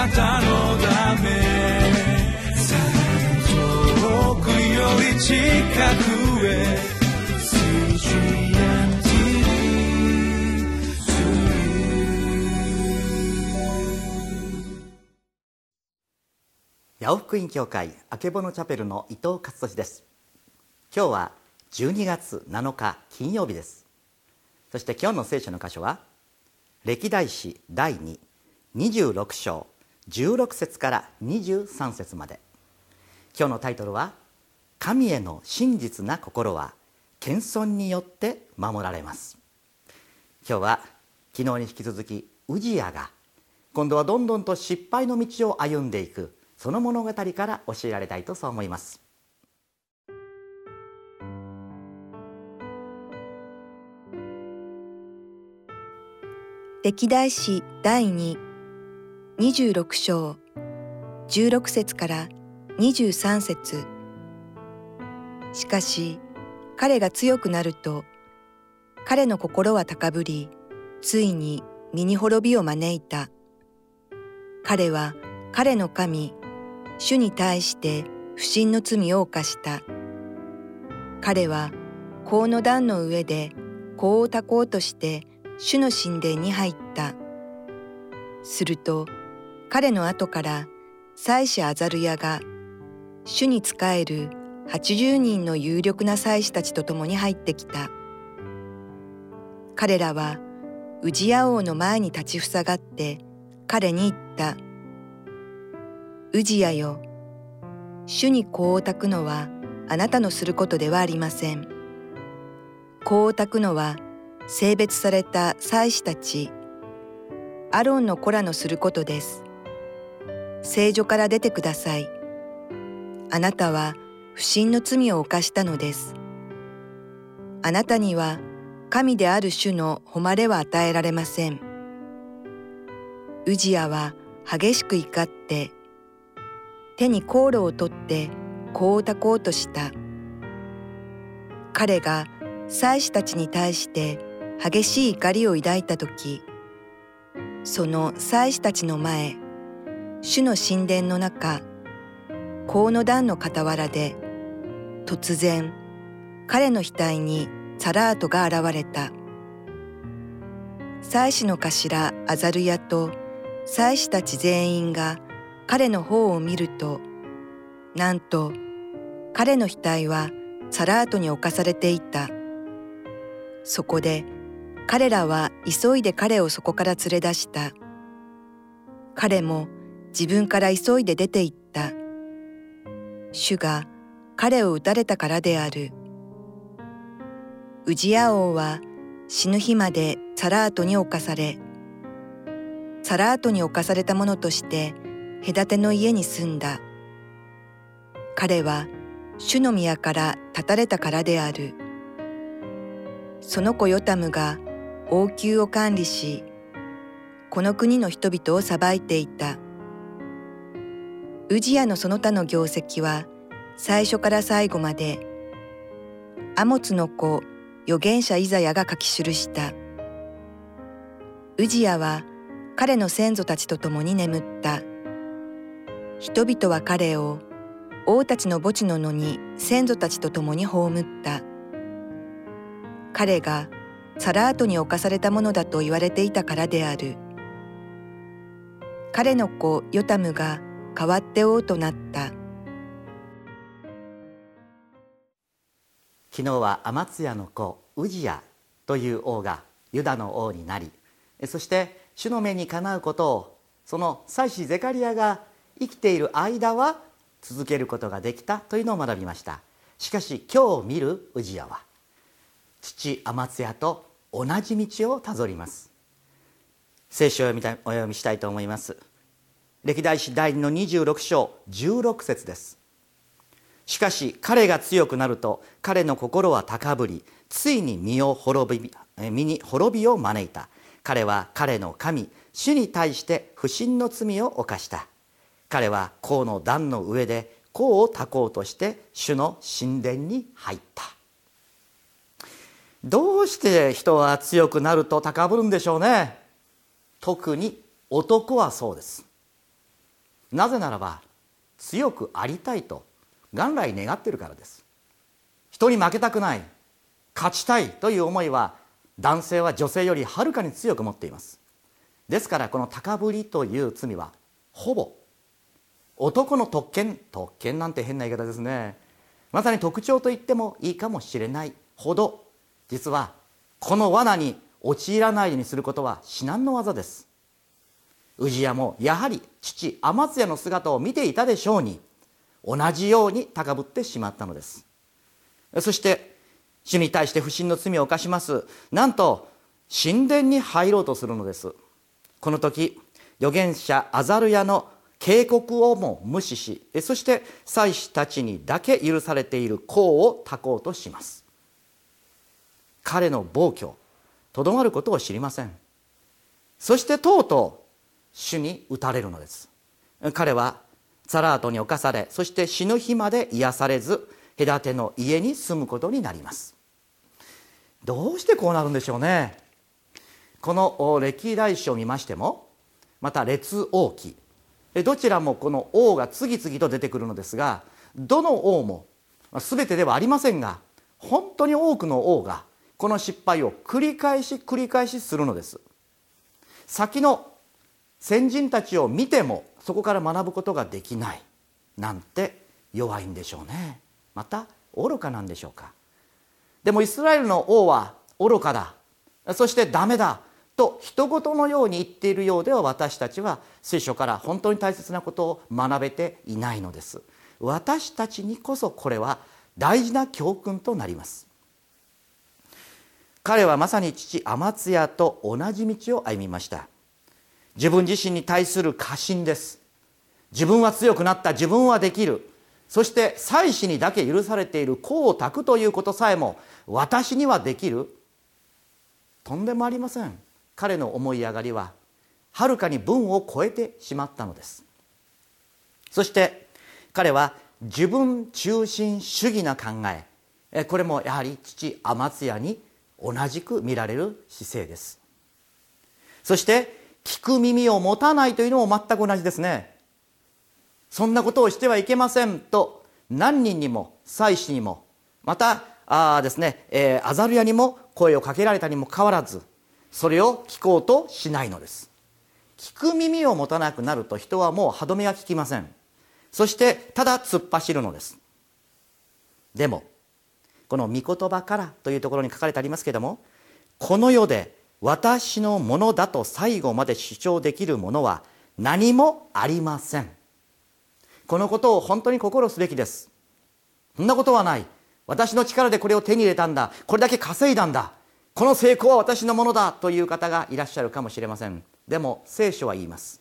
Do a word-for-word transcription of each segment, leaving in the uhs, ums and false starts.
なたのため」「遠くより近くへ」八尾福音教会あけぼのチャペルの伊藤勝利です。今日はじゅうにがつなのか金曜日です。そして今日の聖書の箇所は歴代史だいに にじゅうろく章じゅうろくせつからにじゅうさんせつまで。今日のタイトルは神への真実な心は謙遜によって守られます。今日は昨日に引き続きウジヤが今度はどんどんと失敗の道を歩んでいくその物語から教えられたいとそう思います。歴代史だいに にじゅうろく章じゅうろく節からにじゅうさん節。しかし彼が強くなると彼の心は高ぶり、ついに身に滅びを招いた。彼は彼の神主に対して不信の罪を犯した。彼は香の壇の上で香を焚こうとして主の神殿に入った。すると彼の後から祭司アザルヤが主に仕えるはちじゅうにんの有力な祭司たちと共に入ってきた。彼らはウジヤ王の前に立ちふさがって彼に言った。ウジヤよ、主に香を焚くのはあなたのすることではありません。香を焚くのは聖別された祭司たち、アロンの子らのすることです。聖所から出てください。あなたは不信の罪を犯したのです。あなたには神である主の誉れは与えられません。ウジヤは激しく怒って、手に香炉を取って香を焚こうとした。彼が祭司たちに対して激しい怒りを抱いたとき、その祭司たちの前、主の神殿の中、香の壇の傍らで、突然彼の額にサラートが現れた。祭司の頭アザルヤと祭司たち全員が彼の方を見ると、なんと彼の額はサラートに侵されていた。そこで彼らは急いで彼をそこから連れ出した。彼も自分から急いで出て行った。主が彼を撃たれたからである。ウジヤ王は死ぬ日までサラートに侵され、サラートに侵された者として、隔ての家に住んだ。彼は主の宮から断たれたからである。その子ヨタムが王宮を管理し、この国の人々を裁いていた。ウジヤのその他の業績は最初から最後まで、アモツの子預言者イザヤが書き記した。ウジヤは彼の先祖たちと共に眠った。人々は彼を王たちの墓地の野に先祖たちと共に葬った。彼がサラートに侵されたものだと言われていたからである。彼の子ヨタムが代わって王となった。昨日はアマツヤの子ウジヤという王がユダの王になり、そして主の目にかなうことをその祭司ゼカリヤが生きている間は続けることができたというのを学びました。しかし今日見るウジヤは父アマツヤと同じ道をたどります。聖書をお読みしたいと思います。歴代史だいにのにじゅうろく章じゅうろく節です。しかし彼が強くなると彼の心は高ぶり、ついに身を滅び、身に滅びを招いた。彼は彼の神主に対して不信の罪を犯した。彼は香の壇の上で香を焚こうとして主の神殿に入った。どうして人は強くなると高ぶるんでしょうね。特に男はそうです。なぜならば強くありたいと元来願っているからです。人に負けたくない、勝ちたいという思いは男性は女性よりはるかに強く持っています。ですからこの高ぶりという罪はほぼ男の特権、特権なんて変な言い方ですね、まさに特徴と言ってもいいかもしれないほど、実はこの罠に陥らないようにすることは至難の業です。氏家もやはり父アマツヤの姿を見ていたでしょうに、同じように高ぶってしまったのです。そして主に対して不信の罪を犯します。なんと神殿に入ろうとするのです。この時預言者アザルヤの警告をも無視し、そして祭司たちにだけ許されている項をたこうとします。彼の暴挙、とどまることを知りません。そしてとうとう主に打たれるのです。彼はサラートに侵され、そして死ぬ日まで癒されず、隔ての家に住むことになります。どうしてこうなるんでしょうね。この歴代史を見ましても、また列王記、どちらもこの王が次々と出てくるのですが、どの王も全てではありませんが、本当に多くの王がこの失敗を繰り返し繰り返しするのです。先の先人たちを見てもそこから学ぶことができないなんて弱いんでしょうね。また愚かなんでしょうか。でもイスラエルの王は愚かだ、そしてダメだと一言のように言っているようでは、私たちは聖書から本当に大切なことを学べていないのです。私たちにこそこれは大事な教訓となります。彼はまさに父アマツヤと同じ道を歩みました。自分自身に対する過信です。自分は強くなった、自分はできる、そして祭司にだけ許されている項をたくということさえも私にはできる、とんでもありません。彼の思い上がりははるかに分を超えてしまったのです。そして彼は自分中心主義な考え、これもやはり父アマツヤに同じく見られる姿勢です。そして聞く耳を持たないというのも全く同じですね。そんなことをしてはいけませんと何人にも祭司にも、またあですね、えー、アザルヤにも声をかけられたにもかかわらず、それを聞こうとしないのです。聞く耳を持たなくなると人はもう歯止めが利きません。そしてただ突っ走るのです。でもこの御言葉からというところに書かれてありますけれども、この世で私のものだと最後まで主張できるものは何もありません。このことを本当に心すべきです。そんなことはない、私の力でこれを手に入れたんだ、これだけ稼いだんだ、この成功は私のものだという方がいらっしゃるかもしれません。でも聖書は言います。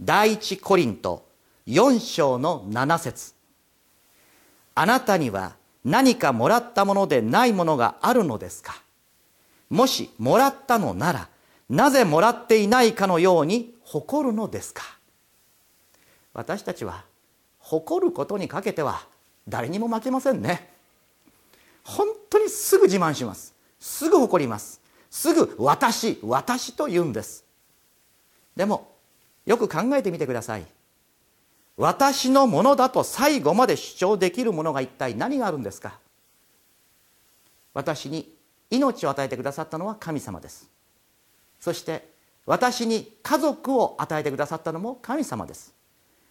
第一コリントよんしょうのななせつ、あなたには何かもらったものでないものがあるのですか。もしもらったのなら、なぜもらっていないかのように誇るのですか。私たちは誇ることにかけては誰にも負けませんね。本当にすぐ自慢します、すぐ誇ります、すぐ私私と言うんです。でもよく考えてみてください。私のものだと最後まで主張できるものが一体何があるんですか。私に命を与えてくださったのは神様です。そして私に家族を与えてくださったのも神様です。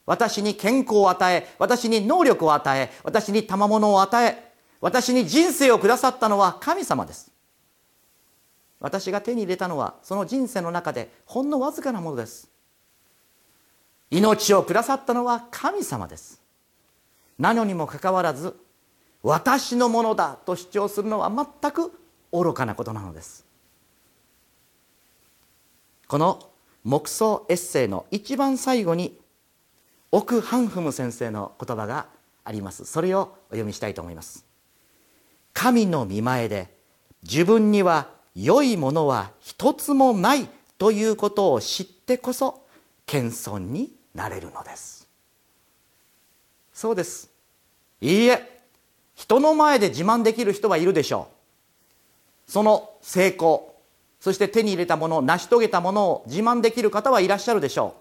私に健康を与え、私に能力を与え、私に賜物を与え、私に人生をくださったのは神様です。私が手に入れたのはその人生の中でほんのわずかなものです。命をくださったのは神様です。なのにもかかわらず、私のものだと主張するのは全く愚かなことなのです。この黙想エッセイの一番最後に、オク・ハンフム先生の言葉があります。それをお読みしたいと思います。神の御前で自分には良いものは一つもないということを知ってこそ謙遜になれるのです。そうです。いいえ、人の前で自慢できる人はいるでしょう。その成功、そして手に入れたもの、成し遂げたものを自慢できる方はいらっしゃるでしょ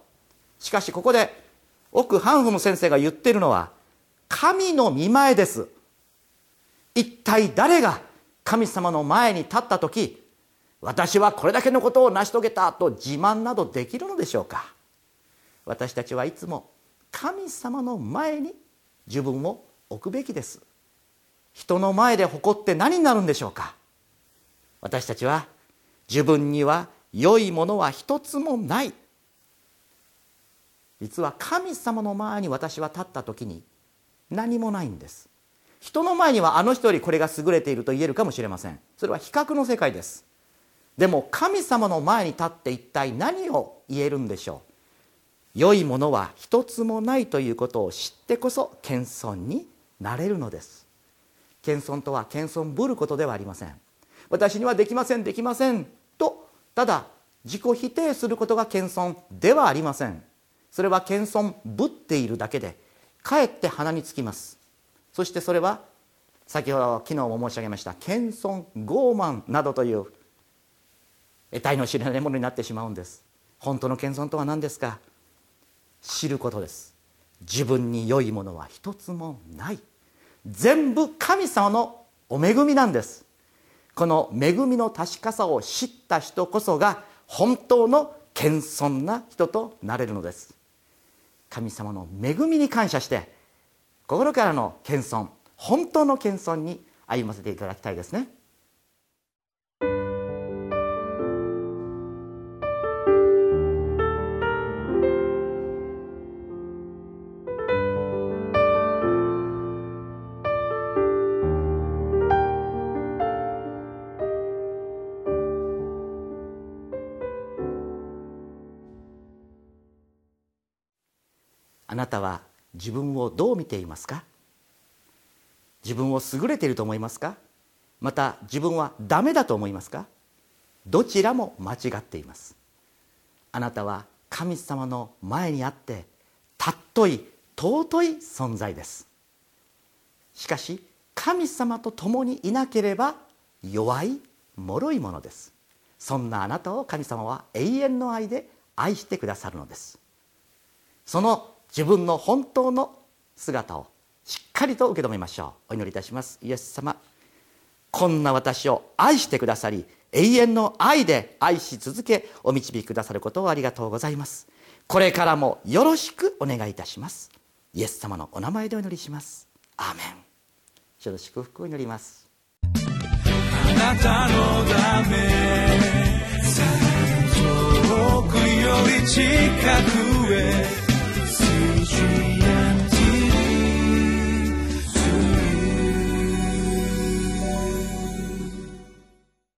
う。しかしここで奥ハンフム先生が言ってるのは神の御前です。一体誰が神様の前に立った時、私はこれだけのことを成し遂げたと自慢などできるのでしょうか。私たちはいつも神様の前に自分を置くべきです。人の前で誇って何になるんでしょうか。私たちは自分には良いものは一つもない、実は神様の前に私は立った時に何もないんです。人の前にはあの人よりこれが優れていると言えるかもしれません。それは比較の世界です。でも神様の前に立って一体何を言えるんでしょう。良いものは一つもないということを知ってこそ謙遜になれるのです。謙遜とは謙遜ぶることではありません。私にはできませんできませんとただ自己否定することが謙遜ではありません。それは謙遜ぶっているだけでかえって鼻につきます。そしてそれは先ほど昨日も申し上げました謙遜傲慢などという得体の知れないものになってしまうんです。本当の謙遜とは何ですか。知ることです。自分に良いものは一つもない、全部神様のお恵みなんです。この恵みの確かさを知った人こそが本当の謙遜な人となれるのです。神様の恵みに感謝して心からの謙遜、本当の謙遜に歩ませていただきたいですね。あなたは自分をどう見ていますか。自分を優れていると思いますか。また自分はダメだと思いますか。どちらも間違っています。あなたは神様の前にあって尊い尊い存在です。しかし神様と共にいなければ弱い脆いものです。そんなあなたを神様は永遠の愛で愛してくださるのです。その自分の本当の姿をしっかりと受け止めましょう。お祈りいたします。イエス様、こんな私を愛してくださり、永遠の愛で愛し続けお導きくださることをありがとうございます。これからもよろしくお願いいたします。イエス様のお名前でお祈りします。アーメン。主の祝福を祈ります。あなたのため遠くより近くへ